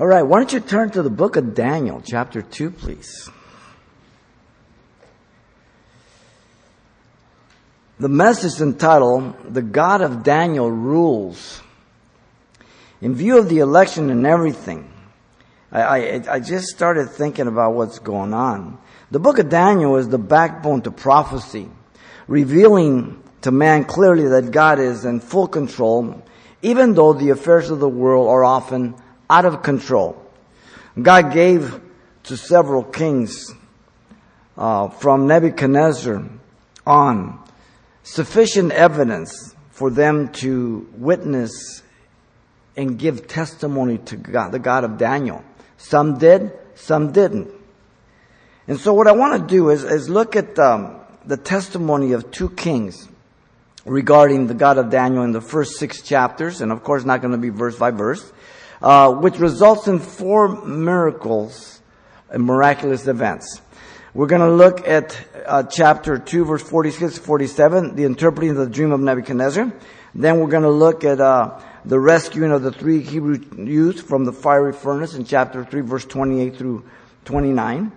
All right, why don't you turn to the book of Daniel, chapter 2, please. The message entitled, The God of Daniel Rules. In view of the election and everything, I just started thinking about what's going on. The book of Daniel is the backbone to prophecy, revealing to man clearly that God is in full control, even though the affairs of the world are often out of control. God gave to several kings, from Nebuchadnezzar on, sufficient evidence for them to witness and give testimony to God, the God of Daniel. Some did, some didn't. And so what I want to do is look at the testimony of two kings regarding the God of Daniel in the first 6 chapters, and of course not going to be verse by verse, which results in 4 miracles and miraculous events. We're going to look at chapter 2, verse 46 to 47, the interpreting of the dream of Nebuchadnezzar. Then we're going to look at the rescuing of the 3 Hebrew youths from the fiery furnace in chapter 3, verse 28 through 29.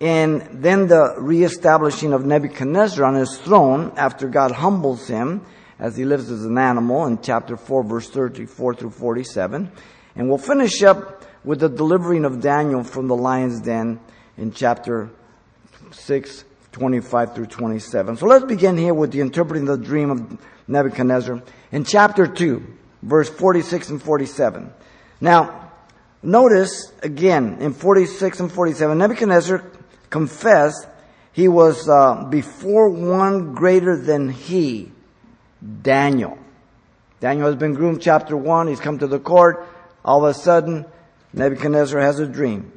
And then the reestablishing of Nebuchadnezzar on his throne after God humbles him as he lives as an animal in chapter 4, verse 34 through 47. And we'll finish up with the delivering of Daniel from the lion's den in chapter 6, 25 through 27. So let's begin here with the interpreting the dream of Nebuchadnezzar in chapter 2, verse 46 and 47. Now, notice again in 46 and 47, Nebuchadnezzar confessed he was before one greater than he, Daniel. Daniel has been groomed, chapter 1. He's come to the court. All of a sudden, Nebuchadnezzar has a dream.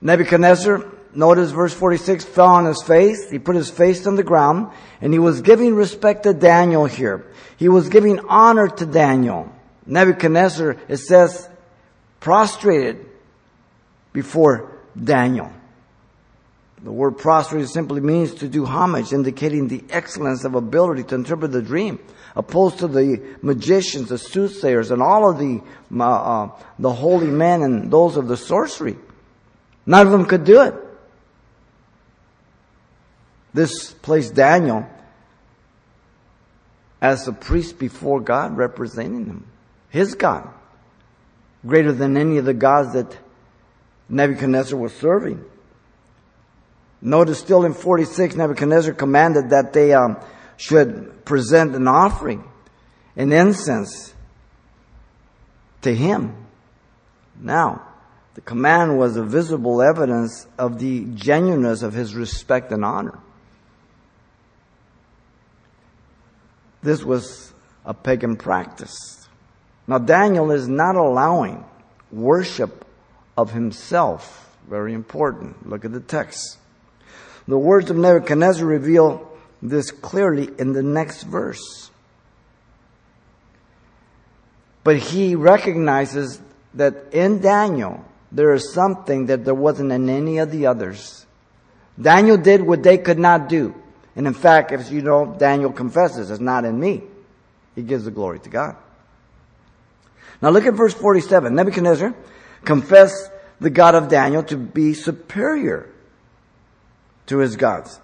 Nebuchadnezzar, notice verse 46, fell on his face. He put his face on the ground, and he was giving respect to Daniel here. He was giving honor to Daniel. Nebuchadnezzar, it says, prostrated before Daniel. The word prostrated simply means to do homage, indicating the excellence of ability to interpret the dream, opposed to the magicians, the soothsayers, and all of the holy men and those of the sorcery. None of them could do it. This placed Daniel as a priest before God, representing him, his God, greater than any of the gods that Nebuchadnezzar was serving. Notice still in 46, Nebuchadnezzar commanded that they should present an offering, an incense to him. Now, the command was a visible evidence of the genuineness of his respect and honor. This was a pagan practice. Now, Daniel is not allowing worship of himself. Very important. Look at the text. The words of Nebuchadnezzar reveal this clearly in the next verse. But he recognizes that in Daniel, there is something that there wasn't in any of the others. Daniel did what they could not do. And in fact, as you know, Daniel confesses, it's not in me. He gives the glory to God. Now look at verse 47. Nebuchadnezzar confessed the God of Daniel to be superior to his gods.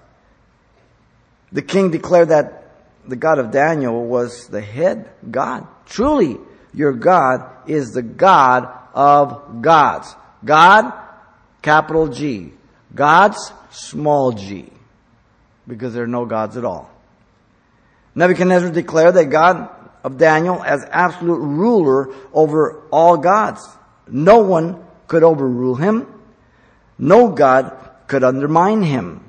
The king declared that the God of Daniel was the head God. Truly, your God is the God of gods. God, capital G. Gods, small g. Because there are no gods at all. Nebuchadnezzar declared that God of Daniel as absolute ruler over all gods. No one could overrule him. No god could undermine him.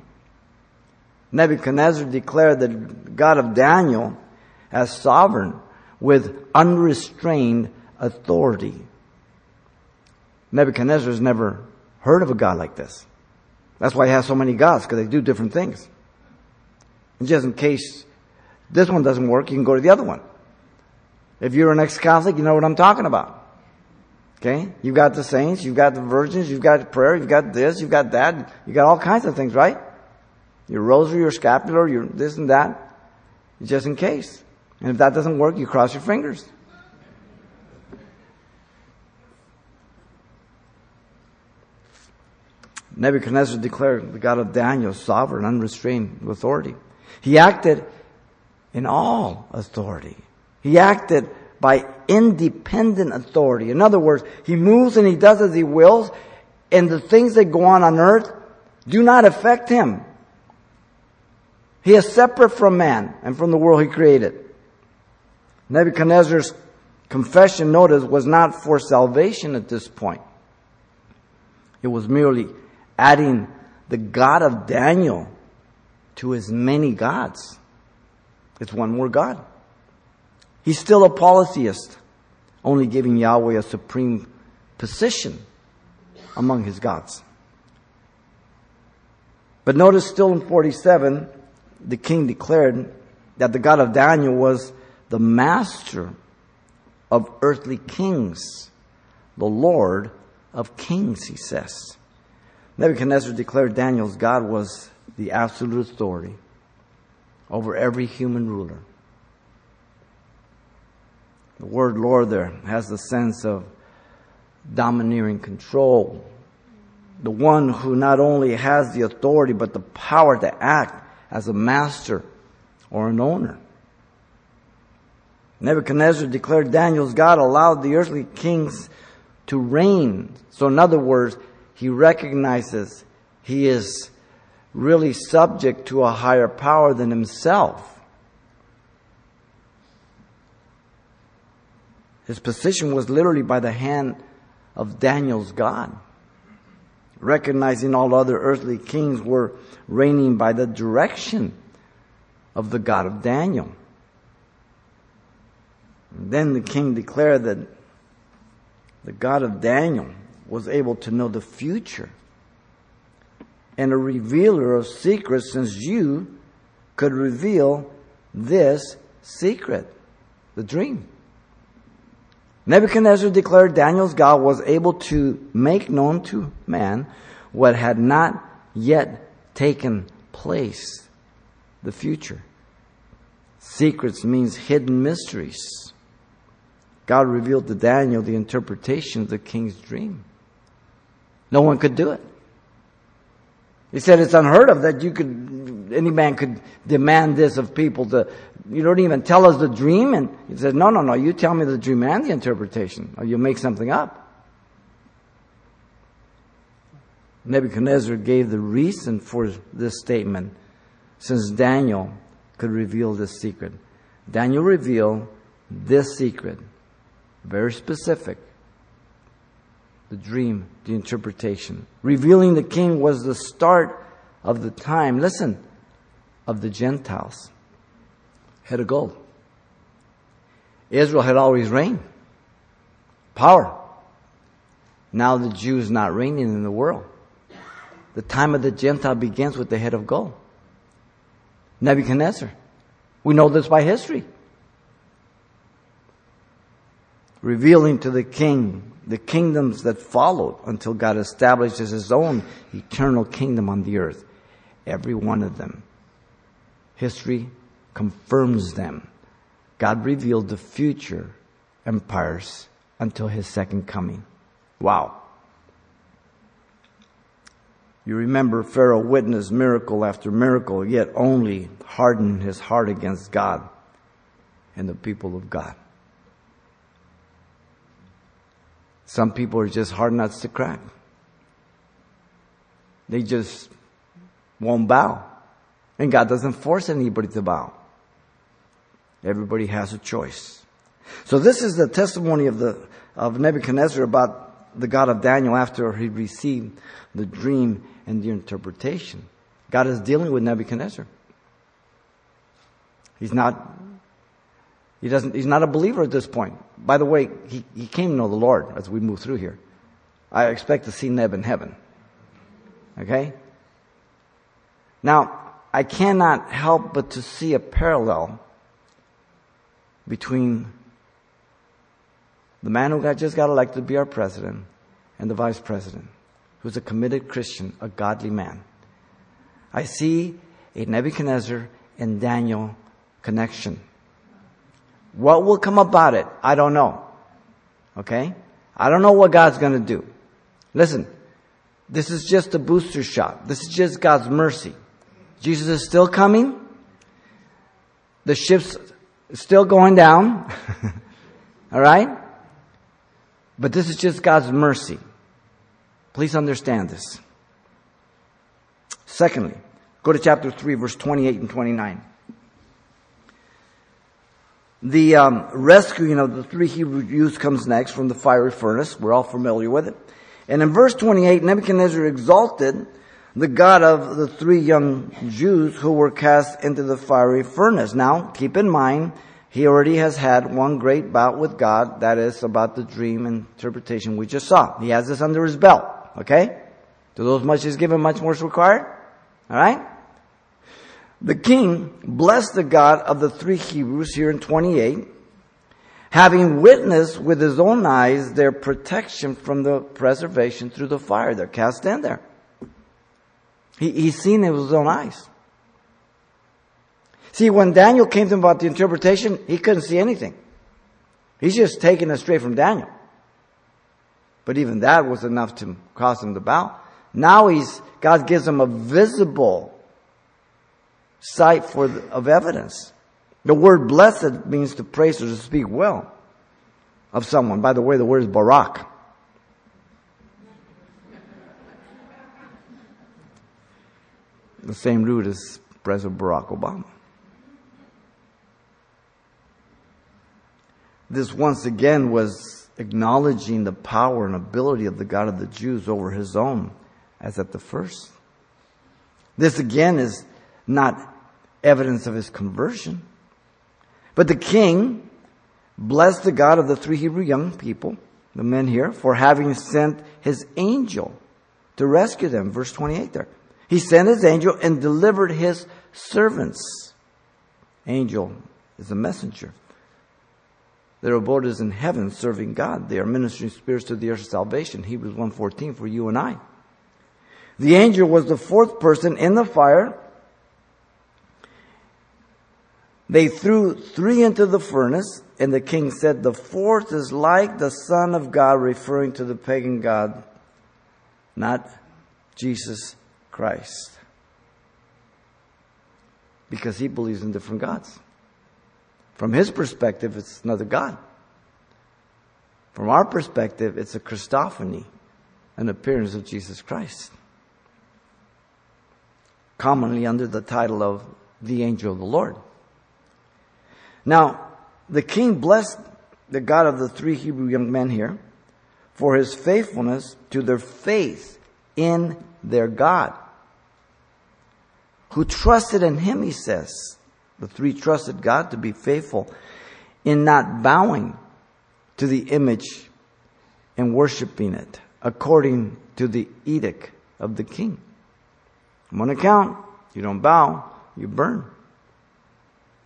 Nebuchadnezzar declared that God of Daniel as sovereign with unrestrained authority. Nebuchadnezzar has never heard of a God like this. That's why he has so many gods, because they do different things. And just in case this one doesn't work, you can go to the other one. If you're an ex-Catholic, you know what I'm talking about. Okay? You've got the saints, you've got the virgins, you've got prayer, you've got this, you've got that, you've got all kinds of things, right? Your rosary, your scapular, your this and that, just in case. And if that doesn't work, you cross your fingers. Nebuchadnezzar declared the God of Daniel sovereign, unrestrained with authority. He acted in all authority. He acted by independent authority. In other words, he moves and he does as he wills, and the things that go on earth do not affect him. He is separate from man and from the world he created. Nebuchadnezzar's confession, notice, was not for salvation at this point. It was merely adding the God of Daniel to his many gods. It's one more God. He's still a polytheist, only giving Yahweh a supreme position among his gods. But notice still in 47, the king declared that the God of Daniel was the master of earthly kings, the Lord of kings, he says. Nebuchadnezzar declared Daniel's God was the absolute authority over every human ruler. The word Lord there has the sense of domineering control. The one who not only has the authority but the power to act as a master or an owner. Nebuchadnezzar declared Daniel's God allowed the earthly kings to reign. So in other words, he recognizes he is really subject to a higher power than himself. His position was literally by the hand of Daniel's God. Recognizing all other earthly kings were reigning by the direction of the God of Daniel. And then the king declared that the God of Daniel was able to know the future and a revealer of secrets, since you could reveal this secret, the dream. Nebuchadnezzar declared Daniel's God was able to make known to man what had not yet taken place, the future. Secrets means hidden mysteries. God revealed to Daniel the interpretation of the king's dream. No one could do it. He said it's unheard of that any man could demand this of people. You don't even tell us the dream. And he said, no, you tell me the dream and the interpretation, or you'll make something up. Nebuchadnezzar gave the reason for this statement, since Daniel could reveal this secret. Daniel revealed this secret, very specific. The dream, the interpretation. Revealing the king was the start of the time, listen, of the Gentiles. Head of gold. Israel had always reigned. Power. Now the Jews not reigning in the world. The time of the Gentile begins with the head of gold. Nebuchadnezzar. We know this by history. Revealing to the king the kingdoms that followed until God establishes his own eternal kingdom on the earth. Every one of them. History confirms them. God revealed the future empires until his second coming. Wow. You remember Pharaoh witnessed miracle after miracle, yet only hardened his heart against God and the people of God. Some people are just hard nuts to crack. They just won't bow. And God doesn't force anybody to bow. Everybody has a choice. So this is the testimony of Nebuchadnezzar about the God of Daniel after he received the dream and the interpretation. God is dealing with Nebuchadnezzar. He's not a believer at this point. By the way, he came to know the Lord as we move through here. I expect to see Neb in heaven. Okay? Now, I cannot help but to see a parallel between the man who just got elected to be our president and the vice president, who's a committed Christian, a godly man. I see a Nebuchadnezzar and Daniel connection. What will come about it? I don't know. Okay? I don't know what God's going to do. Listen, This is just a booster shot. This is just God's mercy. Jesus is still coming. The ship's still going down. All right? But this is just God's mercy. Please understand this. Secondly, go to chapter 3, verse 28 and 29. The rescuing of the three Hebrew youths comes next from the fiery furnace. We're all familiar with it. And in verse 28, Nebuchadnezzar exalted the God of the three young Jews who were cast into the fiery furnace. Now, keep in mind, he already has had one great bout with God. That is about the dream interpretation we just saw. He has this under his belt. Okay? To those much is given, much more is required. All right? The king blessed the God of the three Hebrews here in 28, having witnessed with his own eyes their protection from the preservation through the fire. They're cast in there. He's seen it with his own eyes. See, when Daniel came to him about the interpretation, he couldn't see anything. He's just taking it straight from Daniel. But even that was enough to cause him to bow. Now God gives him a visible sight of evidence. The word blessed means to praise or to speak well of someone. By the way, the word is barak. The same root as President Barack Obama. This once again was acknowledging the power and ability of the God of the Jews over his own, as at the first. This again is not evidence of his conversion. But the king blessed the God of the three Hebrew young people, the men here, for having sent his angel to rescue them. Verse 28 there. He sent his angel and delivered his servants. Angel is a messenger. Their abode is in heaven, serving God. They are ministering spirits to the earth of salvation. Hebrews 1:14 for you and I. The angel was the fourth person in the fire. They threw three into the furnace, and the king said, "The fourth is like the Son of God," referring to the pagan God, not Jesus Christ. Because he believes in different gods. From his perspective, it's another God. From our perspective, it's a Christophany, an appearance of Jesus Christ. Commonly under the title of the angel of the Lord. Now, the king blessed the God of the three Hebrew young men here for his faithfulness to their faith in their God, who trusted in him, he says. The three trusted God to be faithful in not bowing to the image and worshiping it according to the edict of the king. On one account, you don't bow, you burn.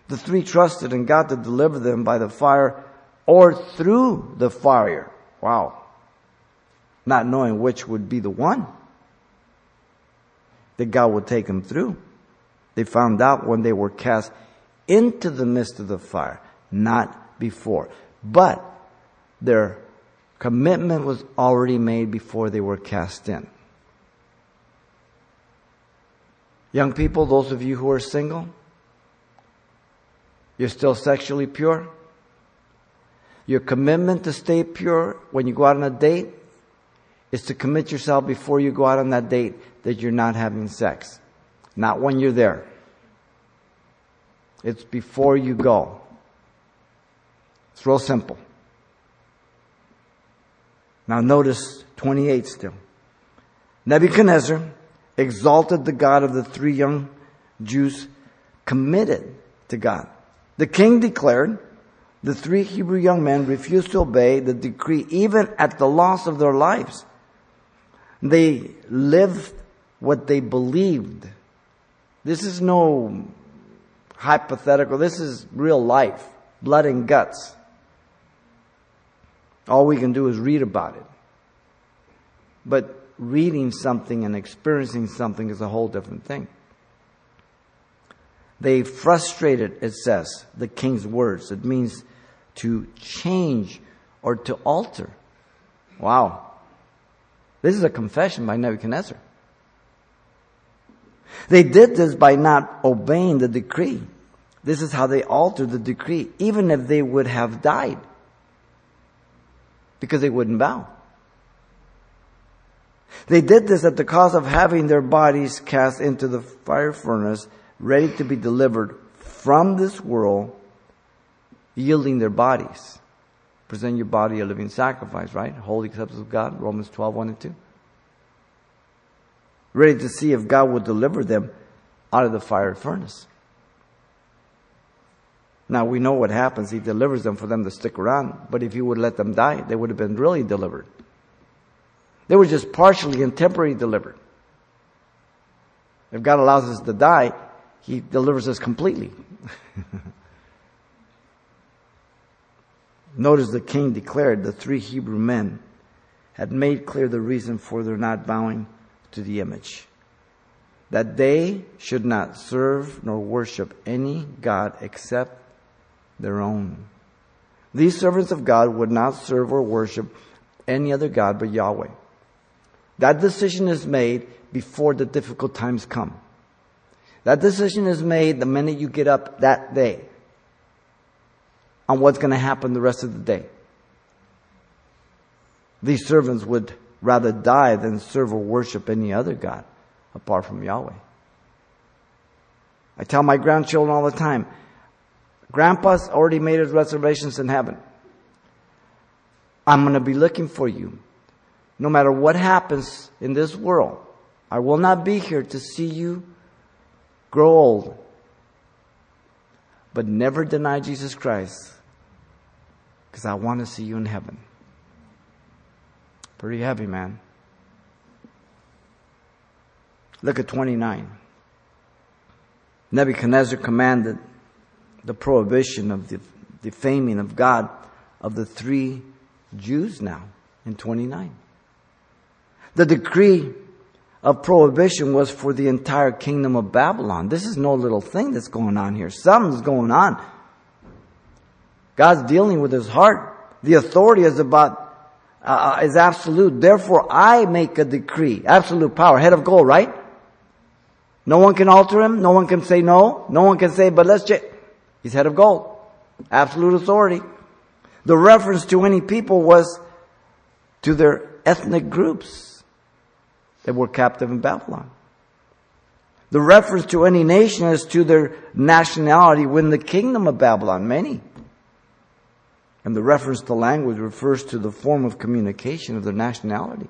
The three trusted in God to deliver them by the fire or through the fire. Wow. Not knowing which would be the one that God would take them through. They found out when they were cast into the midst of the fire, not before. But their commitment was already made before they were cast in. Young people, those of you who are single, you're still sexually pure. Your commitment to stay pure when you go out on a date is to commit yourself before you go out on that date that you're not having sex. Not when you're there. It's before you go. It's real simple. Now notice 28 still. Nebuchadnezzar exalted the God of the three young Jews committed to God. The king declared the three Hebrew young men refused to obey the decree even at the loss of their lives. They lived what they believed. This is no hypothetical. This is real life, blood and guts. All we can do is read about it. But reading something and experiencing something is a whole different thing. They frustrated, it says, the king's words. It means to change or to alter. Wow. This is a confession by Nebuchadnezzar. They did this by not obeying the decree. This is how they altered the decree, even if they would have died, because they wouldn't bow. They did this at the cost of having their bodies cast into the fire furnace, ready to be delivered from this world, yielding their bodies. Present your body a living sacrifice, right? Holy, acceptable to God, Romans 12, 1 and 2. Ready to see if God would deliver them out of the fire furnace. Now we know what happens. He delivers them for them to stick around. But if he would let them die, they would have been really delivered. They were just partially and temporarily delivered. If God allows us to die, he delivers us completely. Notice the king declared the three Hebrew men had made clear the reason for their not bowing to the image, that they should not serve nor worship any god except their own. These servants of God would not serve or worship any other god but Yahweh. That decision is made before the difficult times come. That decision is made the minute you get up that day on what's going to happen the rest of the day. These servants would rather die than serve or worship any other god apart from Yahweh. I tell my grandchildren all the time, Grandpa's already made his reservations in heaven. I'm going to be looking for you. No matter what happens in this world, I will not be here to see you grow old. But never deny Jesus Christ, because I want to see you in heaven. Pretty heavy, man. Look at 29. Nebuchadnezzar commanded the prohibition of the defaming of God of the three Jews now in 29. The decree of prohibition was for the entire kingdom of Babylon. This is no little thing that's going on here. Something's going on. God's dealing with his heart. The authority is is absolute. Therefore, I make a decree. Absolute power. Head of gold, right? No one can alter him. No one can say no. No one can say, but let's check. He's head of gold. Absolute authority. The reference to any people was to their ethnic groups that were captive in Babylon. The reference to any nation is to their nationality within the kingdom of Babylon, many. And the reference to language refers to the form of communication of their nationality.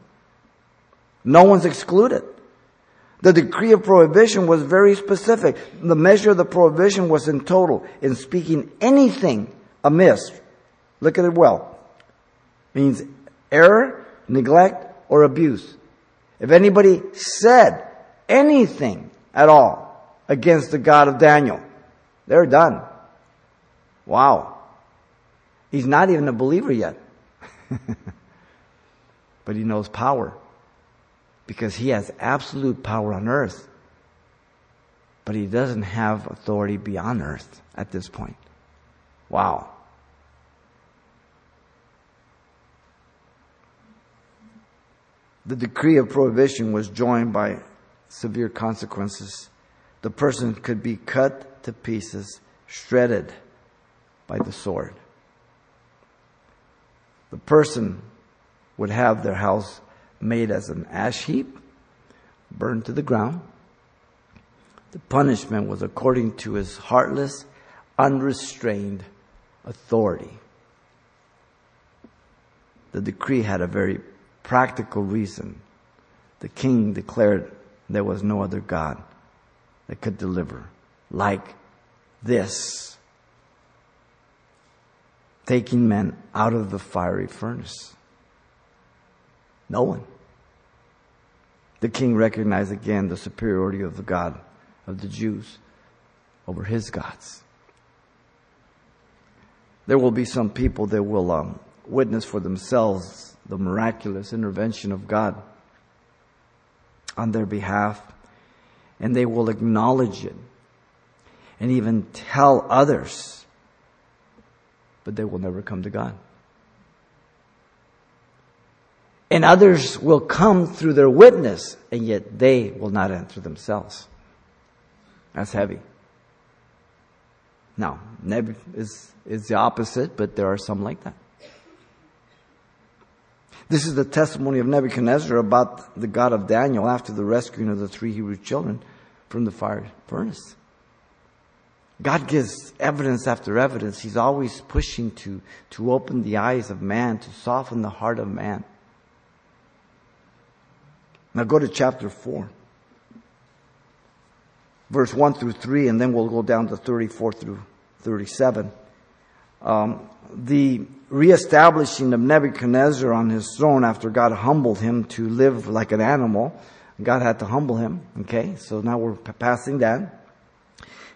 No one's excluded. The decree of prohibition was very specific. The measure of the prohibition was in total, in speaking anything amiss. Look at it well. Means error, neglect, or abuse. If anybody said anything at all against the God of Daniel, they're done. Wow. He's not even a believer yet. But he knows power, because he has absolute power on earth. But he doesn't have authority beyond earth at this point. Wow. The decree of prohibition was joined by severe consequences. The person could be cut to pieces, shredded by the sword. The person would have their house made as an ash heap, burned to the ground. The punishment was according to his heartless, unrestrained authority. The decree had a very practical reason. The king declared there was no other God that could deliver like this, taking men out of the fiery furnace. No one. The king recognized again the superiority of the God of the Jews over his gods. There will be some people that will witness for themselves the miraculous intervention of God on their behalf, and they will acknowledge it and even tell others, but they will never come to God. and others will come through their witness, and yet they will not enter themselves. That's heavy. Now, Nebuchadnezzar is the opposite, but there are some like that. This is the testimony of Nebuchadnezzar about the God of Daniel after the rescuing of the three Hebrew children from the fire furnace. God gives evidence after evidence. He's always pushing to open the eyes of man, to soften the heart of man. Now go to chapter 4. Verse 1 through 3, and then we'll go down to 34 through 37. The reestablishing of Nebuchadnezzar on his throne after God humbled him to live like an animal. God had to humble him. Okay, so now we're passing that.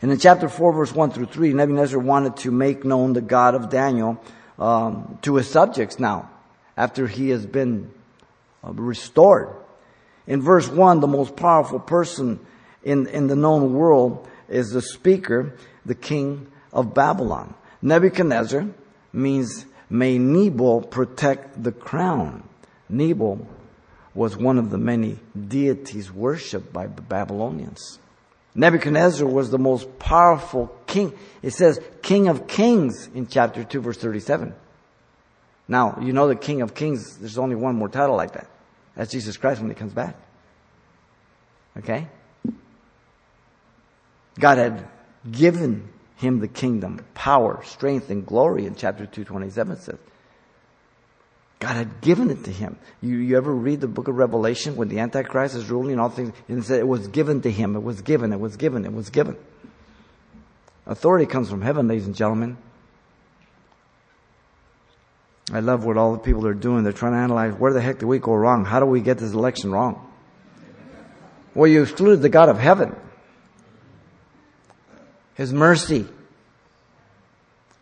And in chapter 4, verse 1 through 3, Nebuchadnezzar wanted to make known the God of Daniel to his subjects now, after he has been restored. In verse 1, the most powerful person in the known world is the speaker, the king of Babylon. Nebuchadnezzar means, may Nebo protect the crown. Nebo was one of the many deities worshipped by the Babylonians. Nebuchadnezzar was the most powerful king. It says king of kings in chapter 2 verse 37. Now, you know the king of kings, there's only one more title like that. That's Jesus Christ when he comes back. Okay? God had given him the kingdom, power, strength, and glory in chapter 2:27 it says. God had given it to him. You ever read the book of Revelation when the Antichrist is ruling all things? And it said it was given to him. It was given. It was given. It was given. Authority comes from heaven, ladies and gentlemen. I love what all the people are doing. They're trying to analyze, where the heck did we go wrong? How do we get this election wrong? Well, you excluded the God of heaven. His mercy.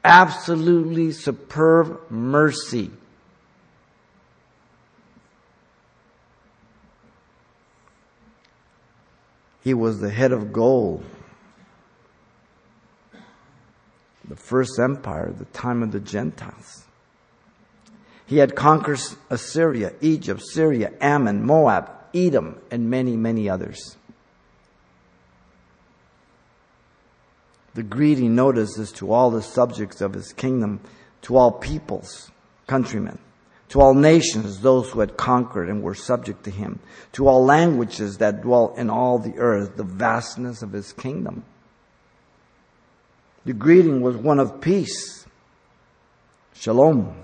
Absolutely superb mercy. He was the head of gold, the first empire at the time of the Gentiles. He had conquered Assyria, Egypt, Syria, Ammon, Moab, Edom, and many, many others. The greedy notices to all the subjects of his kingdom, to all peoples, countrymen, to all nations, those who had conquered and were subject to him, to all languages that dwell in all the earth, the vastness of his kingdom. The greeting was one of peace, shalom,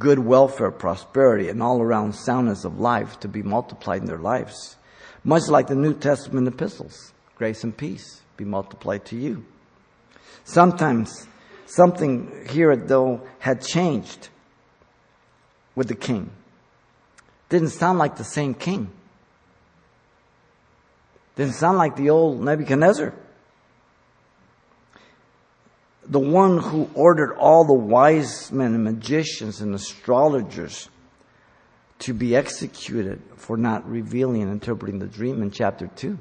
good welfare, prosperity, and all-around soundness of life to be multiplied in their lives. Much like the New Testament epistles, grace and peace be multiplied to you. Sometimes something here, though, had changed with the king. Didn't sound like the same king. Didn't sound like the old Nebuchadnezzar. The one who ordered all the wise men and magicians and astrologers to be executed for not revealing and interpreting the dream in chapter 2.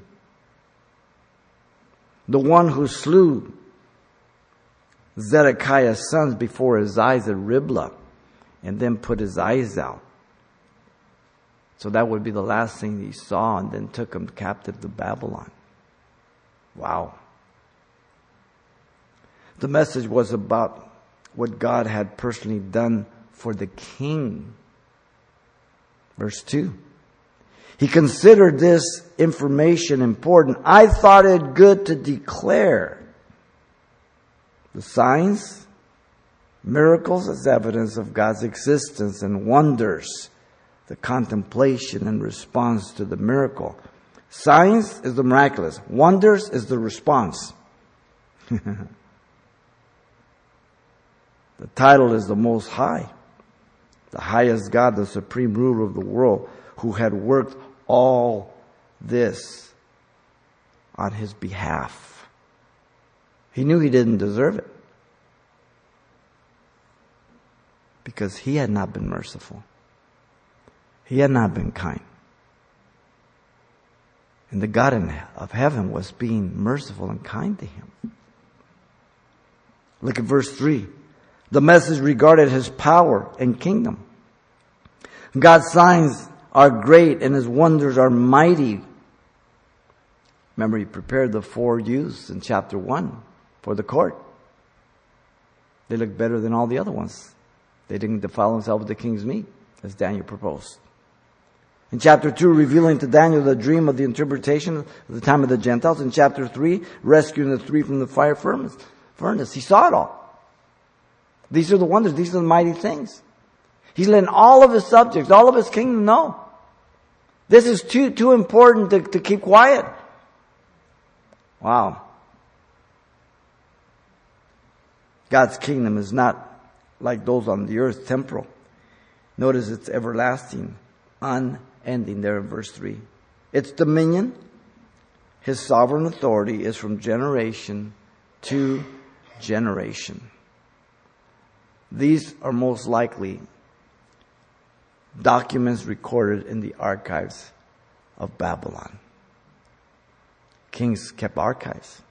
The one who slew Zedekiah's sons before his eyes at Riblah, and then put his eyes out. So that would be the last thing he saw, and then took him captive to Babylon. Wow. The message was about what God had personally done for the king. Verse 2. He considered this information important. I thought it good to declare the signs, miracles as evidence of God's existence, and wonders, the contemplation and response to the miracle. Signs is the miraculous. Wonders is the response. The title is the Most High, the highest God, the supreme ruler of the world, who had worked all this on his behalf. He knew he didn't deserve it, because he had not been merciful. He had not been kind. And the God of heaven was being merciful and kind to him. Look at verse 3. The message regarded his power and kingdom. God's signs are great and his wonders are mighty. Remember, he prepared the four youths in chapter 1 for the court. They looked better than all the other ones. They didn't defile themselves with the king's meat, as Daniel proposed. In chapter 2, revealing to Daniel the dream of the interpretation of the time of the Gentiles. In chapter 3, rescuing the three from the fire furnace. He saw it all. These are the wonders. These are the mighty things. He's letting all of his subjects, all of his kingdom know. This is too important to keep quiet. Wow. God's kingdom is not like those on the earth, temporal. Notice it's everlasting, unending there in verse 3. Its dominion, his sovereign authority, is from generation to generation. These are most likely documents recorded in the archives of Babylon. Kings kept archives.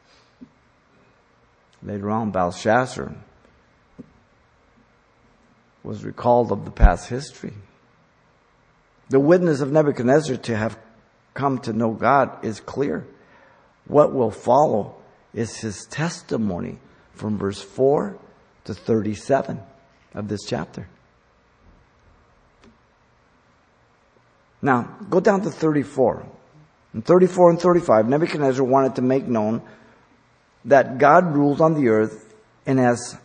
Later on, Belshazzar was recalled of the past history. The witness of Nebuchadnezzar to have come to know God is clear. What will follow is his testimony from verse 4 to 37 of this chapter. Now, go down to 34. In 34 and 35, Nebuchadnezzar wanted to make known that God rules on the earth and has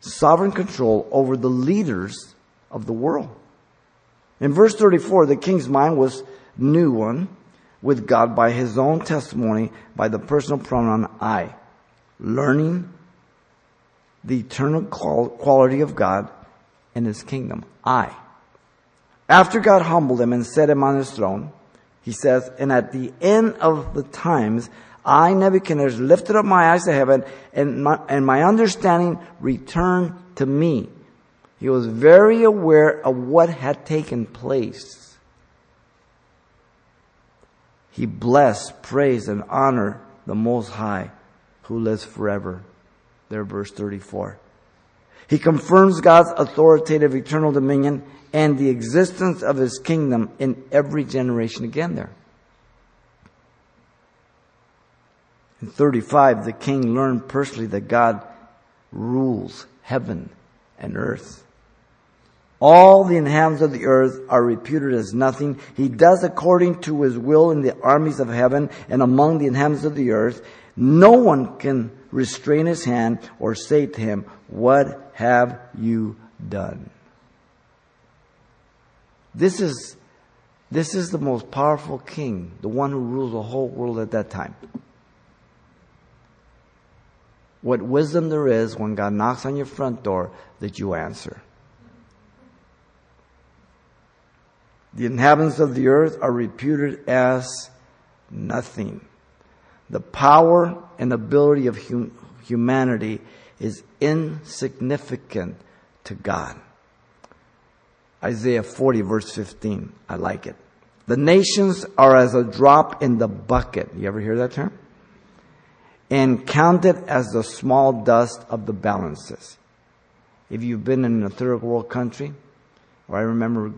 sovereign control over the leaders of the world. In verse 34, the king's mind was new one with God by his own testimony, by the personal pronoun I, learning the eternal quality of God and his kingdom. I. After God humbled him and set him on his throne, he says, and at the end of the times, I, Nebuchadnezzar, lifted up my eyes to heaven, and my understanding returned to me. He was very aware of what had taken place. He blessed, praised, and honored the Most High, who lives forever. There, verse 34. He confirms God's authoritative eternal dominion and the existence of his kingdom in every generation again there. In 35, the king learned personally that God rules heaven and earth. All the inhabitants of the earth are reputed as nothing. He does according to his will in the armies of heaven and among the inhabitants of the earth. No one can restrain his hand or say to him, "What have you done?" This is the most powerful king, the one who rules the whole world at that time. What wisdom there is when God knocks on your front door that you answer. The inhabitants of the earth are reputed as nothing. The power and ability of humanity is insignificant to God. Isaiah 40 verse 15. I like it. The nations are as a drop in the bucket. You ever hear that term? And counted as the small dust of the balances. If you've been in a third world country, or I remember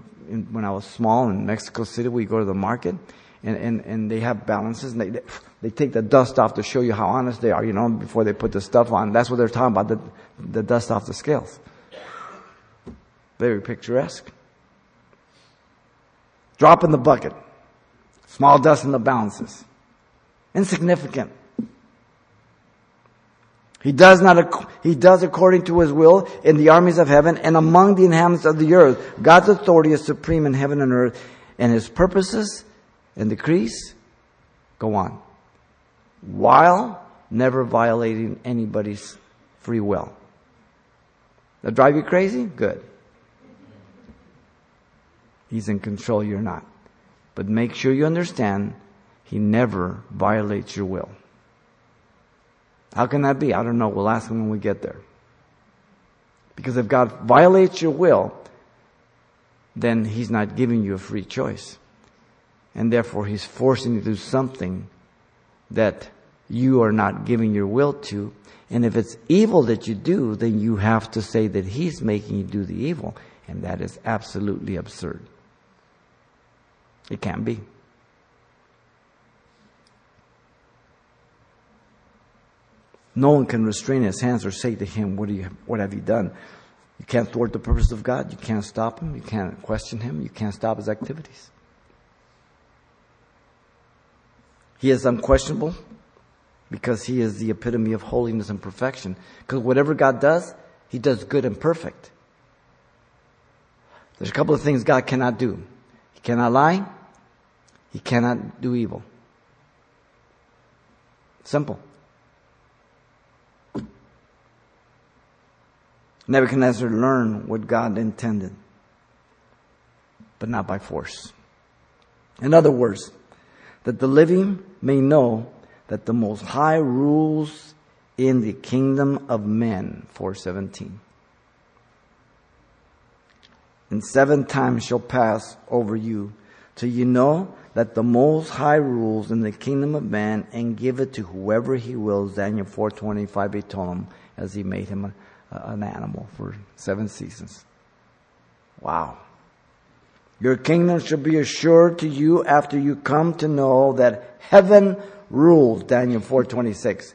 when I was small in Mexico City, we go to the market, and they have balances, and they take the dust off to show you how honest they are, you know, before they put the stuff on. That's what they're talking about, the dust off the scales. Very picturesque. Drop in the bucket. Small dust in the balances. Insignificant. He does according to his will in the armies of heaven and among the inhabitants of the earth. God's authority is supreme in heaven and earth, and his purposes and decrees go on, while never violating anybody's free will. That drive you crazy? Good. He's in control, you're not. But make sure you understand, he never violates your will. How can that be? I don't know. We'll ask him when we get there. Because if God violates your will, then he's not giving you a free choice. And therefore, he's forcing you to do something that you are not giving your will to. And if it's evil that you do, then you have to say that he's making you do the evil. And that is absolutely absurd. It can't be. No one can restrain his hands or say to him, what have you done? You can't thwart the purpose of God. You can't stop him. You can't question him. You can't stop his activities. He is unquestionable because he is the epitome of holiness and perfection. Because whatever God does, he does good and perfect. There's a couple of things God cannot do. He cannot lie. He cannot do evil. Simple. Nebuchadnezzar learned what God intended, but not by force. In other words, that the living may know that the Most High rules in the kingdom of men, 4:17. And 7 times shall pass over you, till you know that the Most High rules in the kingdom of man and give it to whoever he wills. Daniel 4:25, he told him as he made him an animal for 7 seasons. Wow. Your kingdom shall be assured to you after you come to know that heaven rules. Daniel 4:26.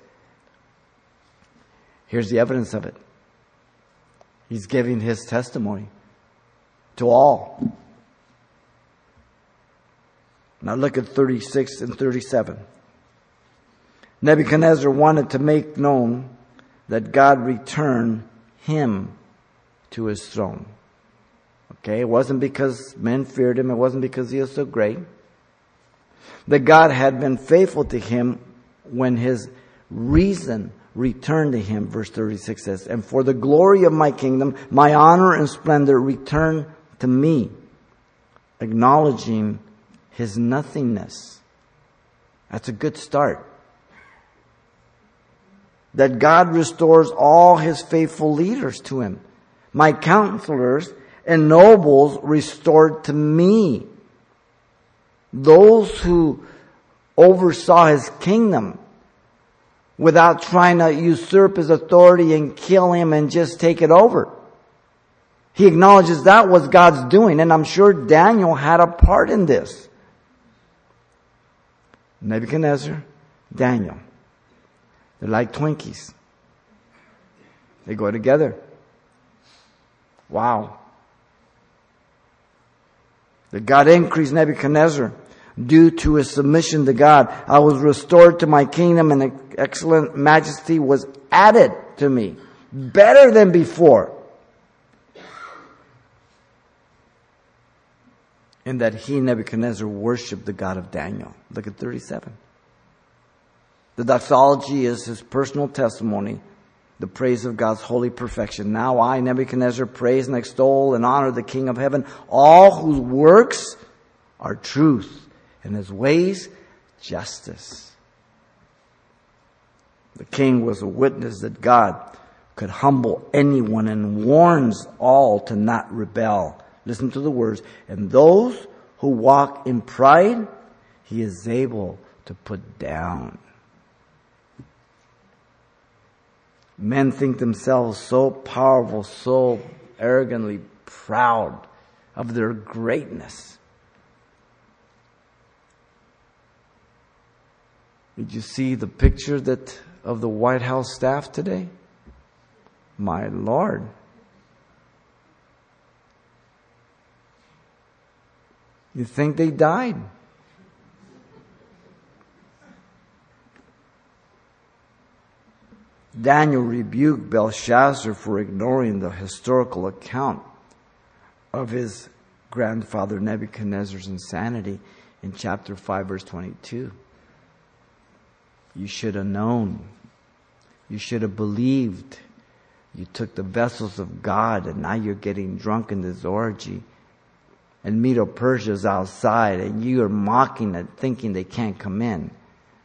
Here's the evidence of it. He's giving his testimony to all. Now look at 36 and 37. Nebuchadnezzar wanted to make known that God returned him to his throne. Okay, it wasn't because men feared him. It wasn't because he was so great. That God had been faithful to him when his reason returned to him. Verse 36 says, and for the glory of my kingdom, my honor and splendor return to me, acknowledging his nothingness. That's a good start. That God restores all his faithful leaders to him. My counselors and nobles restored to me. Those who oversaw his kingdom without trying to usurp his authority and kill him and just take it over. He acknowledges that was God's doing, and I'm sure Daniel had a part in this. Nebuchadnezzar, Daniel. They're like Twinkies. They go together. Wow. That God increased Nebuchadnezzar due to his submission to God. I was restored to my kingdom and excellent majesty was added to me. Better than before. And that he, Nebuchadnezzar, worshiped the God of Daniel. Look at 37. The doxology is his personal testimony, the praise of God's holy perfection. Now I, Nebuchadnezzar, praise and extol and honor the King of heaven, all whose works are truth and his ways justice. The king was a witness that God could humble anyone and warns all to not rebel. Listen to the words. And those who walk in pride, he is able to put down. Men think themselves so powerful, so arrogantly proud of their greatness. Did you see the picture of the White House staff today? My Lord. You think they died? Daniel rebuked Belshazzar for ignoring the historical account of his grandfather Nebuchadnezzar's insanity in chapter 5, verse 22. You should have known. You should have believed. You took the vessels of God and now you're getting drunk in this orgy. And Medo-Persia is outside and you are mocking it, thinking they can't come in.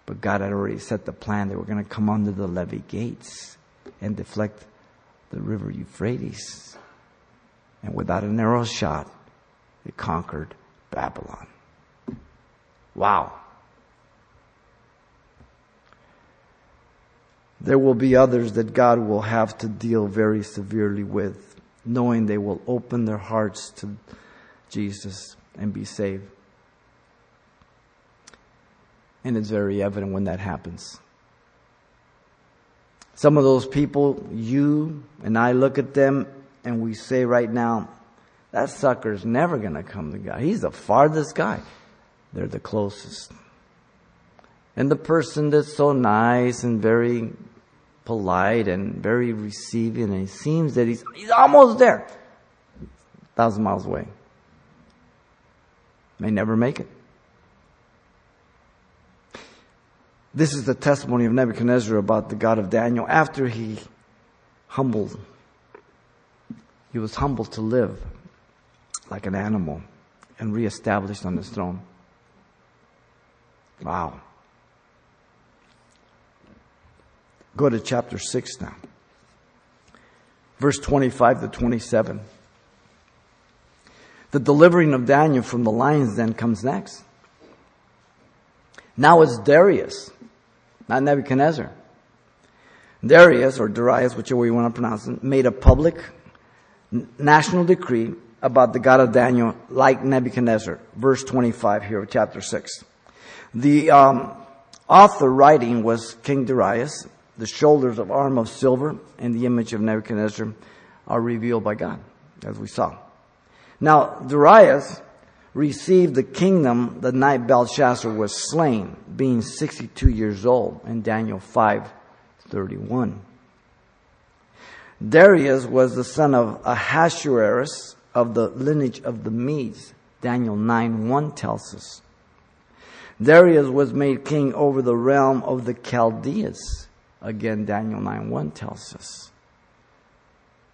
But God had already set the plan. They were going to come under the levee gates and deflect the river Euphrates. And without an arrow shot, they conquered Babylon. Wow. There will be others that God will have to deal very severely with. knowing they will open their hearts to Jesus and be saved. And it's very evident when that happens. Some of those people, you and I look at them and we say right now, that sucker's never going to come to God. He's the farthest guy. They're the closest. And the person that's so nice and very polite and very receiving, and it seems that he's almost there, 1,000 miles away, may never make it. This is the testimony of Nebuchadnezzar about the God of Daniel. After he was humbled to live like an animal and reestablished on his throne. Wow. Go to chapter 6 now. Verse 25 to 27. The delivering of Daniel from the lions then comes next. Now it's Darius, not Nebuchadnezzar. Darius, or Darius, whichever way you want to pronounce it, made a public national decree about the God of Daniel like Nebuchadnezzar. Verse 25 here of chapter 6. The author writing was King Darius. The shoulders of arm of silver and the image of Nebuchadnezzar are revealed by God, as we saw. Now, Darius received the kingdom the night Belshazzar was slain, being 62 years old, in Daniel 5:31. Darius was the son of Ahasuerus of the lineage of the Medes, Daniel 9:1 tells us. Darius was made king over the realm of the Chaldeas, again Daniel 9:1 tells us.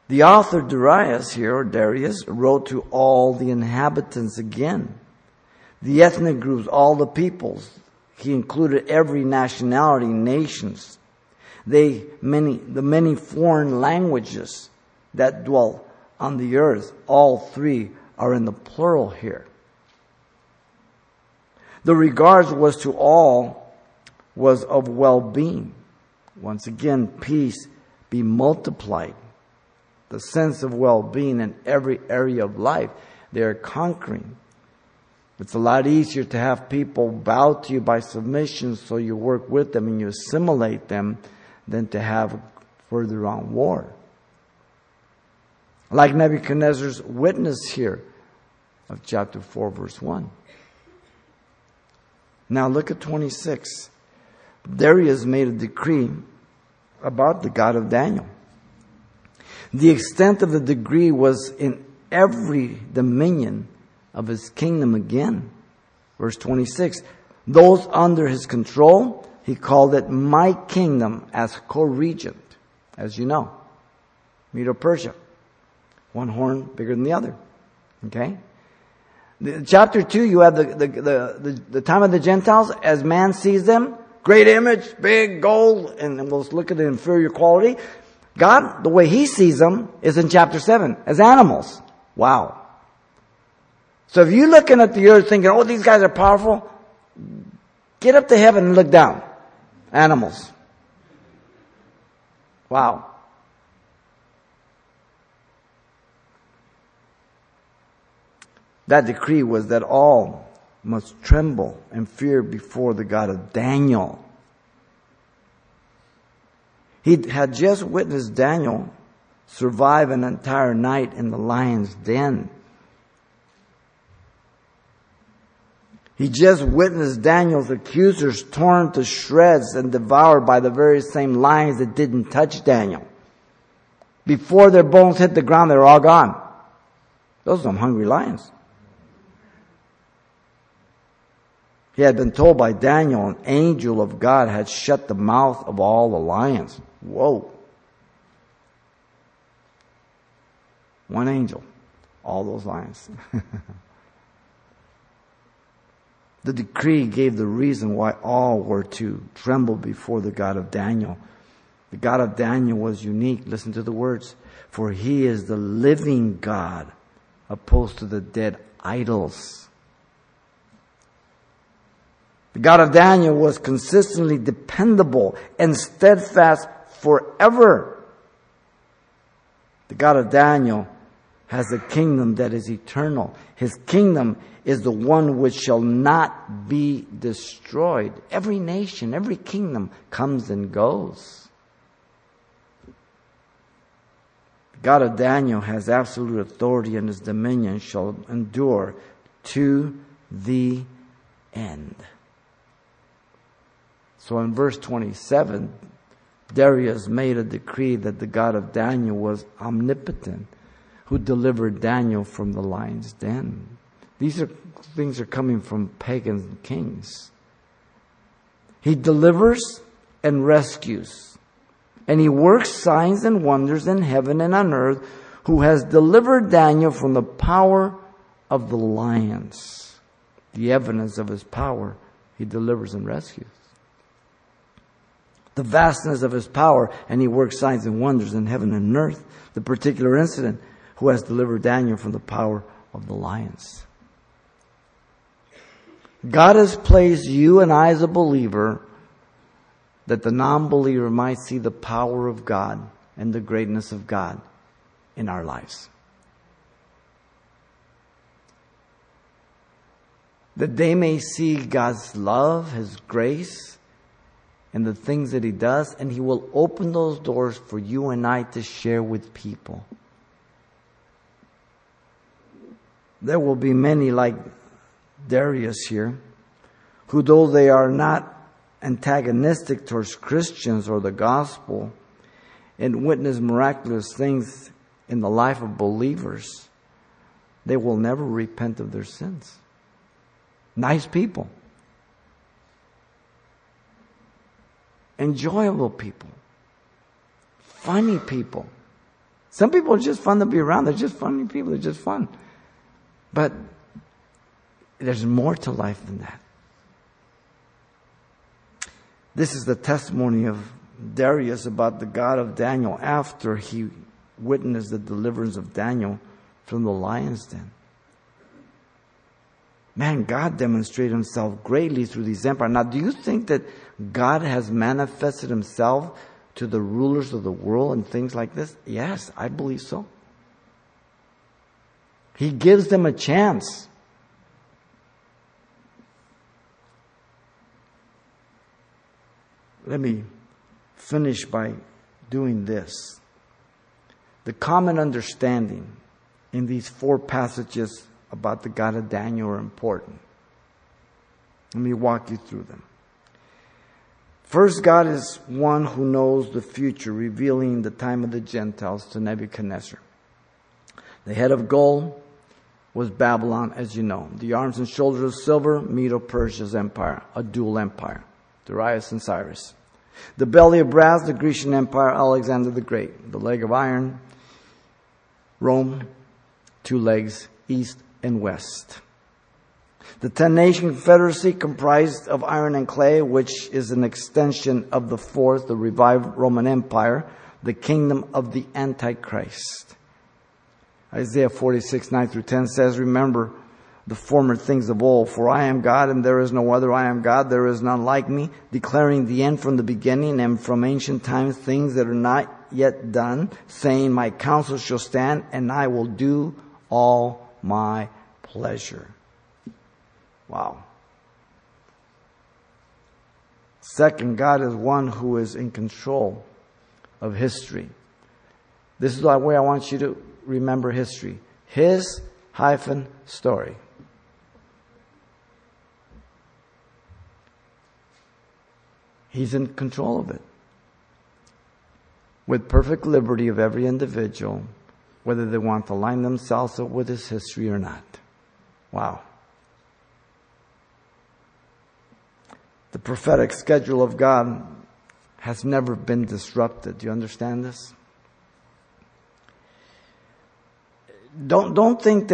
The author Darius here, or Darius, wrote to all the inhabitants again. The ethnic groups, all the peoples. He included every nationality, nations. The many foreign languages that dwell on the earth. All three are in the plural here. The regards was to all was of well-being. Once again, peace be multiplied. The sense of well-being in every area of life. They're conquering. It's a lot easier to have people bow to you by submission so you work with them and you assimilate them than to have further on war. Like Nebuchadnezzar's witness here of chapter 4 verse 1. Now look at 26. Darius made a decree about the God of Daniel. The extent of the decree was in every dominion of his kingdom again. Verse 26. Those under his control, he called it my kingdom as co-regent. As you know. Medo-Persia. One horn bigger than the other. Okay? Chapter 2, you have the time of the Gentiles as man sees them. Great image, big, gold, and we'll look at the inferior quality. God, the way he sees them, is in chapter 7, as animals. Wow. So if you're looking at the earth thinking, oh, these guys are powerful, get up to heaven and look down. Animals. Wow. That decree was that all must tremble and fear before the God of Daniel. He had just witnessed Daniel survive an entire night in the lion's den. He just witnessed Daniel's accusers torn to shreds and devoured by the very same lions that didn't touch Daniel. Before their bones hit the ground, they were all gone. Those are some hungry lions. He had been told by Daniel, an angel of God had shut the mouth of all the lions. Whoa. One angel. All those lions. The decree gave the reason why all were to tremble before the God of Daniel. The God of Daniel was unique. Listen to the words. For he is the living God, opposed to the dead idols. The God of Daniel was consistently dependable and steadfast forever. The God of Daniel has a kingdom that is eternal. His kingdom is the one which shall not be destroyed. Every nation, every kingdom comes and goes. The God of Daniel has absolute authority, and his dominion shall endure to the end. So in verse 27, Darius made a decree that the God of Daniel was omnipotent, who delivered Daniel from the lion's den. These are things are coming from pagan kings. He delivers and rescues, and he works signs and wonders in heaven and on earth, who has delivered Daniel from the power of the lions. The evidence of his power, he delivers and rescues. The vastness of his power, and he works signs and wonders in heaven and earth. The particular incident, who has delivered Daniel from the power of the lions. God has placed you and I as a believer, that the non-believer might see the power of God and the greatness of God in our lives. That they may see God's love, his grace, and the things that he does, and he will open those doors for you and I to share with people. There will be many like Darius here, who though they are not antagonistic towards Christians or the gospel, and witness miraculous things in the life of believers, they will never repent of their sins. Nice people. Enjoyable people. Funny people. Some people are just fun to be around. They're just funny people. They're just fun. But there's more to life than that. This is the testimony of Darius about the God of Daniel after he witnessed the deliverance of Daniel from the lion's den. Man, God demonstrated himself greatly through these empires. Now, do you think that God has manifested himself to the rulers of the world and things like this? Yes, I believe so. He gives them a chance. Let me finish by doing this. The common understanding in these four passages about the God of Daniel are important. Let me walk you through them. First, God is one who knows the future, revealing the time of the Gentiles to Nebuchadnezzar. The head of gold was Babylon, as you know. The arms and shoulders of silver, Medo-Persia's empire, a dual empire, Darius and Cyrus. The belly of brass, the Grecian empire, Alexander the Great. The leg of iron, Rome, two legs, east and west. The 10-nation confederacy comprised of iron and clay, which is an extension of the fourth, the revived Roman Empire, the kingdom of the Antichrist. Isaiah 46:9-10 says, "Remember the former things of old, for I am God and there is no other. I am God, there is none like me, declaring the end from the beginning and from ancient times things that are not yet done, saying, my counsel shall stand and I will do all my pleasure." Wow. Second, God is one who is in control of history. This is the way I want you to remember history. His hyphen story. He's in control of it. With perfect liberty of every individual, whether they want to line themselves up with his history or not. Wow. The prophetic schedule of God has never been disrupted. Do you understand this? Don't think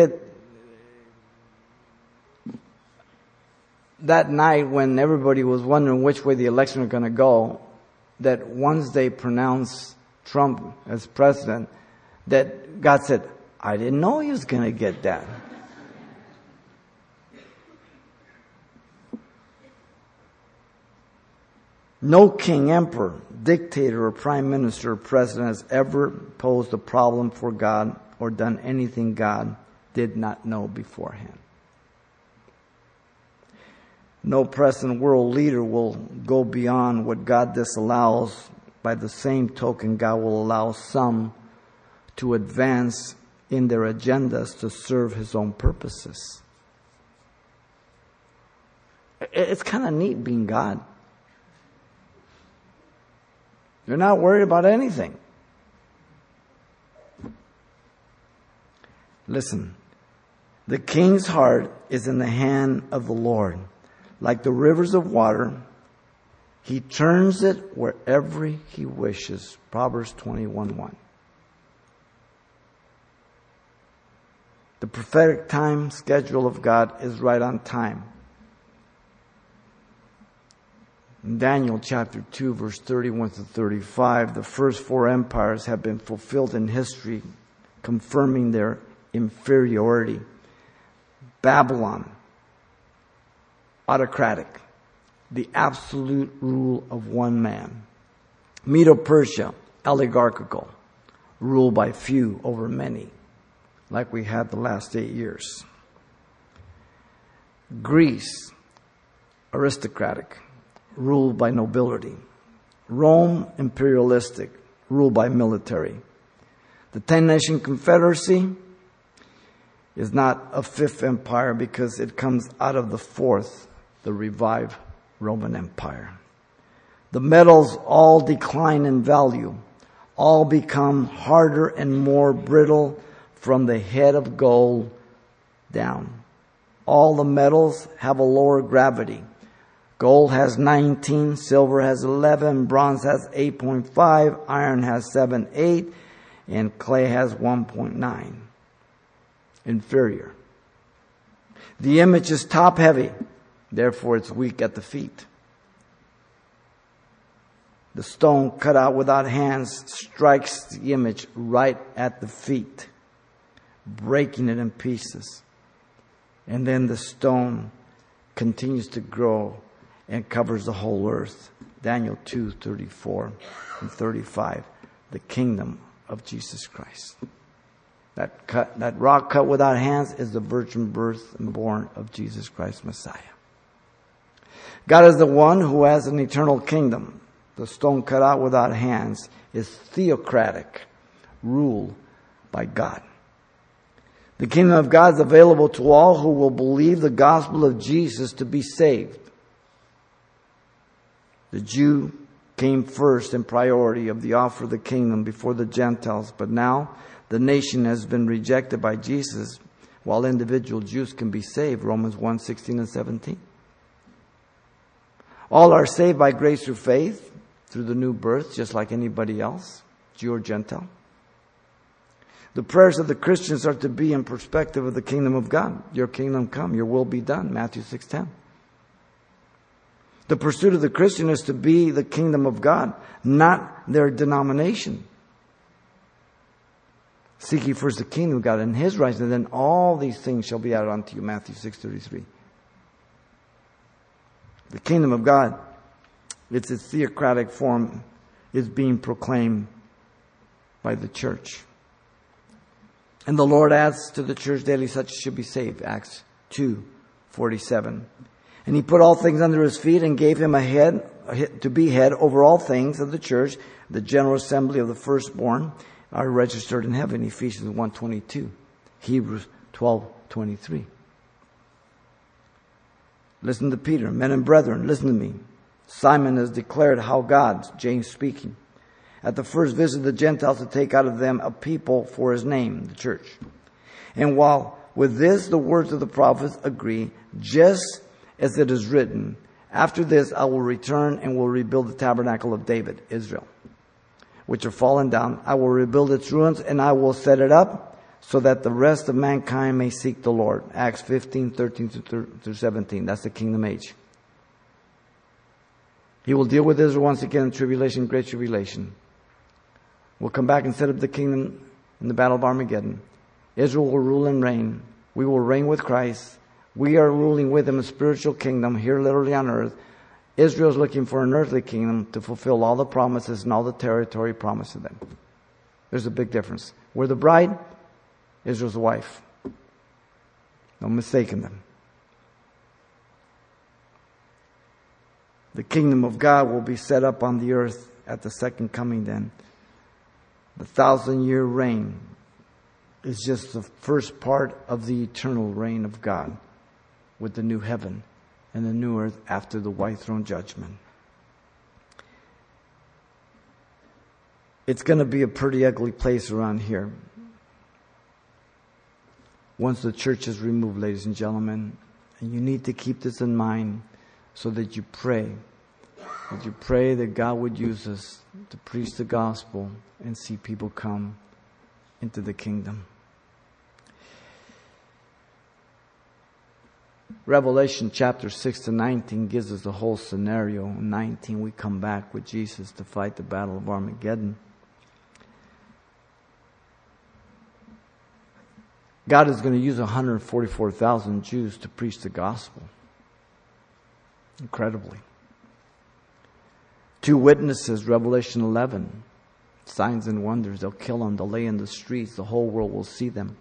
that night when everybody was wondering which way the election was going to go, that once they pronounced Trump as president, that God said, "I didn't know he was going to get that." No king, emperor, dictator, or prime minister or president has ever posed a problem for God or done anything God did not know beforehand. No present world leader will go beyond what God disallows. By the same token, God will allow some to advance in their agendas to serve His own purposes. It's kind of neat being God. You're not worried about anything. Listen, the king's heart is in the hand of the Lord. Like the rivers of water, He turns it wherever He wishes. Proverbs 21:1. The prophetic time schedule of God is right on time. In Daniel chapter 2, verse 31 to 35, the first four empires have been fulfilled in history, confirming their inferiority. Babylon, autocratic, the absolute rule of one man. Medo-Persia, oligarchical, ruled by few over many, like we had the last 8 years. Greece, aristocratic, ruled by nobility. Rome, imperialistic, ruled by military. The 10-nation confederacy is not a fifth empire because it comes out of the fourth, the revived Roman Empire. The metals all decline in value, all become harder and more brittle from the head of gold down. All the metals have a lower gravity. Gold has 19, silver has 11, bronze has 8.5, iron has 7.8, and clay has 1.9. Inferior. The image is top heavy, therefore it's weak at the feet. The stone cut out without hands strikes the image right at the feet, breaking it in pieces. And then the stone continues to grow and covers the whole earth. Daniel 2, 34 and 35, the kingdom of Jesus Christ. That rock cut without hands is the virgin birth and born of Jesus Christ, Messiah. God is the one who has an eternal kingdom. The stone cut out without hands is theocratic, ruled by God. The kingdom of God is available to all who will believe the gospel of Jesus to be saved. The Jew came first in priority of the offer of the kingdom before the Gentiles, but now the nation has been rejected by Jesus, while individual Jews can be saved. Romans 1:16 and 17. All are saved by grace through faith, through the new birth, just like anybody else, Jew or Gentile. The prayers of the Christians are to be in perspective of the kingdom of God. Your kingdom come, your will be done, Matthew 6:10. The pursuit of the Christian is to be the kingdom of God, not their denomination. Seek ye first the kingdom of God and His righteousness, and then all these things shall be added unto you, Matthew 6:33. The kingdom of God, it's its theocratic form, is being proclaimed by the church. And the Lord adds to the church daily, such should be saved, Acts 2:47. And He put all things under His feet and gave Him to be head over all things of the church, the general assembly of the firstborn are registered in heaven, Ephesians 1:22, Hebrews 12:23. Listen to Peter, men and brethren, listen to me. Simon has declared how God, James speaking, at the first visit of the Gentiles to take out of them a people for His name, the church. And while with this the words of the prophets agree, just as it is written, after this I will return and will rebuild the tabernacle of David, Israel, which are fallen down. I will rebuild its ruins and I will set it up so that the rest of mankind may seek the Lord. Acts 15:13-17. That's the kingdom age. He will deal with Israel once again in tribulation, great tribulation. We'll come back and set up the kingdom in the battle of Armageddon. Israel will rule and reign. We will reign with Christ. We are ruling with Him a spiritual kingdom here literally on earth. Israel is looking for an earthly kingdom to fulfill all the promises and all the territory promised to them. There's a big difference. We're the bride. Israel's wife. No mistaking them. The kingdom of God will be set up on the earth at the second coming then. The 1,000-year reign is just the first part of the eternal reign of God with the new heaven and the new earth after the white throne judgment. It's going to be a pretty ugly place around here once the church is removed, ladies and gentlemen. And you need to keep this in mind so that you pray. That you pray that God would use us to preach the gospel and see people come into the kingdom. Revelation chapter 6 to 19 gives us the whole scenario. In 19, we come back with Jesus to fight the battle of Armageddon. God is going to use 144,000 Jews to preach the gospel. Incredibly. Two witnesses, Revelation 11. Signs and wonders. They'll kill them. They'll lay in the streets. The whole world will see them.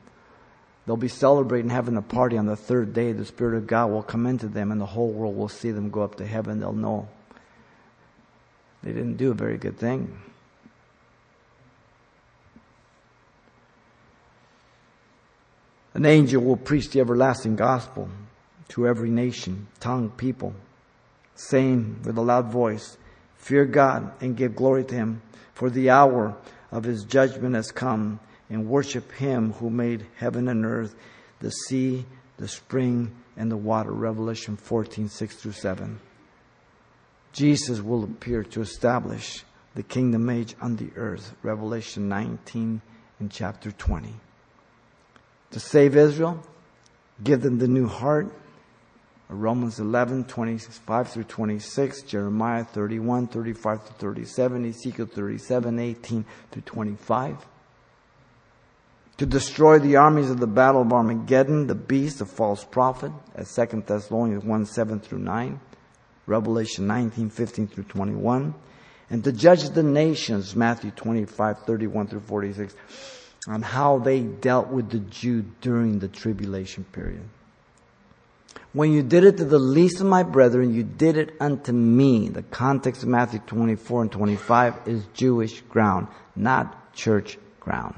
They'll be celebrating, having a party on the third day. The Spirit of God will come into them and the whole world will see them go up to heaven. They'll know they didn't do a very good thing. An angel will preach the everlasting gospel to every nation, tongue, people, saying with a loud voice, "Fear God and give glory to Him, for the hour of His judgment has come, and worship Him who made heaven and earth, the sea, the spring, and the water." Revelation 14, 6 through 7. Jesus will appear to establish the kingdom age on the earth. Revelation 19 and chapter 20. To save Israel, give them the new heart. Romans 11, 25 through 26, Jeremiah 31, 35 through 37, Ezekiel 37, 18 through 25. To destroy the armies of the battle of Armageddon, the beast, the false prophet, as 2 Thessalonians 1, 7 through 9, Revelation 19, 15 through 21. And to judge the nations, Matthew 25, 31 through 46, on how they dealt with the Jew during the tribulation period. When you did it to the least of my brethren, you did it unto me. The context of Matthew 24 and 25 is Jewish ground, not church ground.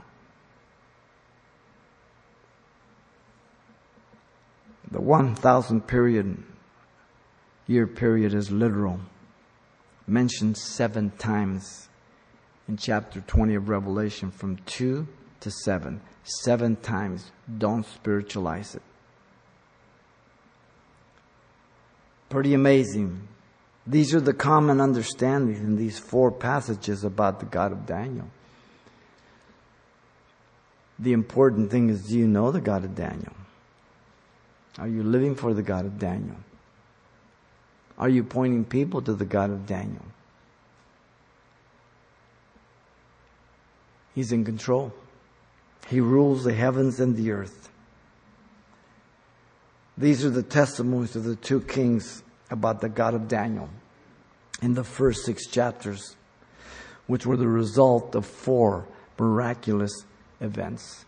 The 1,000-year period is literal, mentioned 7 times in chapter 20 of Revelation, from 2 to 7. 7 times. Don't spiritualize it. Pretty amazing. These are the common understandings in these 4 passages about the God of Daniel. The important thing is, do you know the God of Daniel? Are you living for the God of Daniel? Are you pointing people to the God of Daniel? He's in control. He rules the heavens and the earth. These are the testimonies of the 2 kings about the God of Daniel in the first 6 chapters, which were the result of 4 miraculous events.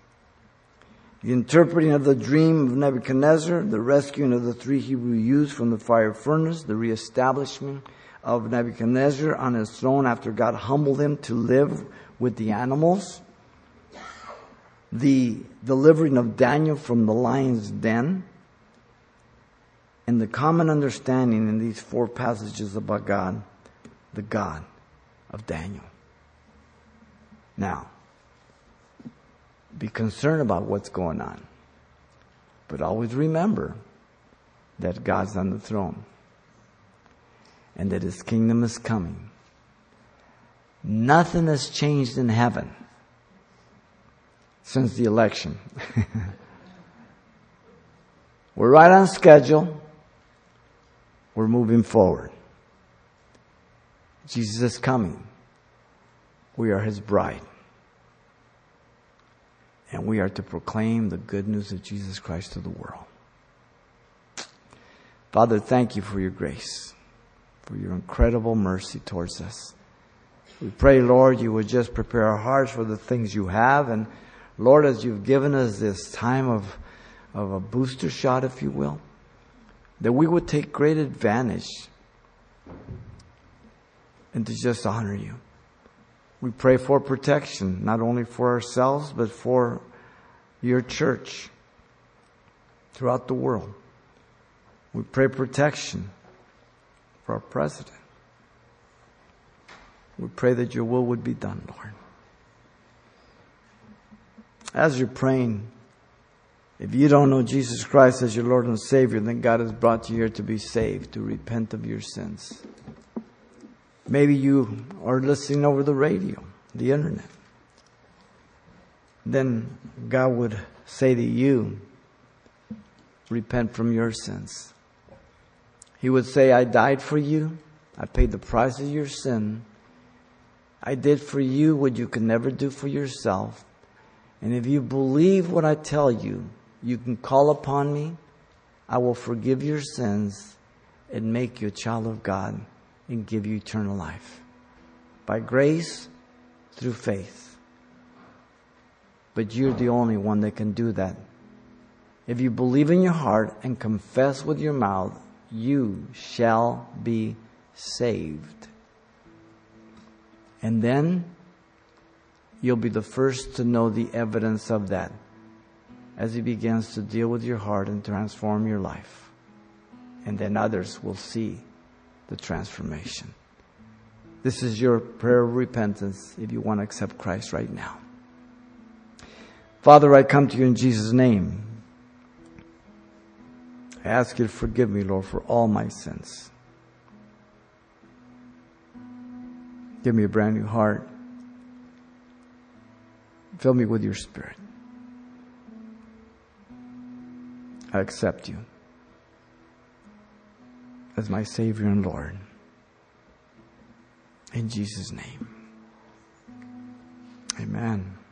The interpreting of the dream of Nebuchadnezzar, the rescuing of the 3 Hebrew youths from the fire furnace, the reestablishment of Nebuchadnezzar on his throne after God humbled him to live with the animals, the delivering of Daniel from the lion's den, and the common understanding in these 4 passages about God, the God of Daniel. Now, be concerned about what's going on, but always remember that God's on the throne and that His kingdom is coming. Nothing has changed in heaven since the election. We're right on schedule. We're moving forward. Jesus is coming. We are His bride. And we are to proclaim the good news of Jesus Christ to the world. Father, thank You for Your grace, for Your incredible mercy towards us. We pray, Lord, You would just prepare our hearts for the things You have and Lord, as you've given us this time of a booster shot, if you will, that we would take great advantage and to just honor you. We pray for protection, not only for ourselves, but for your church throughout the world. We pray protection for our president. We pray that your will would be done, Lord. As you're praying, if you don't know Jesus Christ as your Lord and Savior, then God has brought you here to be saved, to repent of your sins. Maybe you are listening over the radio, the internet. Then God would say to you, repent from your sins. He would say, I died for you. I paid the price of your sin. I did for you what you could never do for yourself. And if you believe what I tell you, you can call upon me. I will forgive your sins and make you a child of God and give you eternal life. By grace, through faith. But you're the only one that can do that. If you believe in your heart and confess with your mouth, you shall be saved. And then you'll be the first to know the evidence of that as he begins to deal with your heart and transform your life. And then others will see the transformation. This is your prayer of repentance if you want to accept Christ right now. Father, I come to you in Jesus' name. I ask you to forgive me, Lord, for all my sins. Give me a brand new heart. Fill me with your Spirit. I accept you as my Savior and Lord. In Jesus' name. Amen.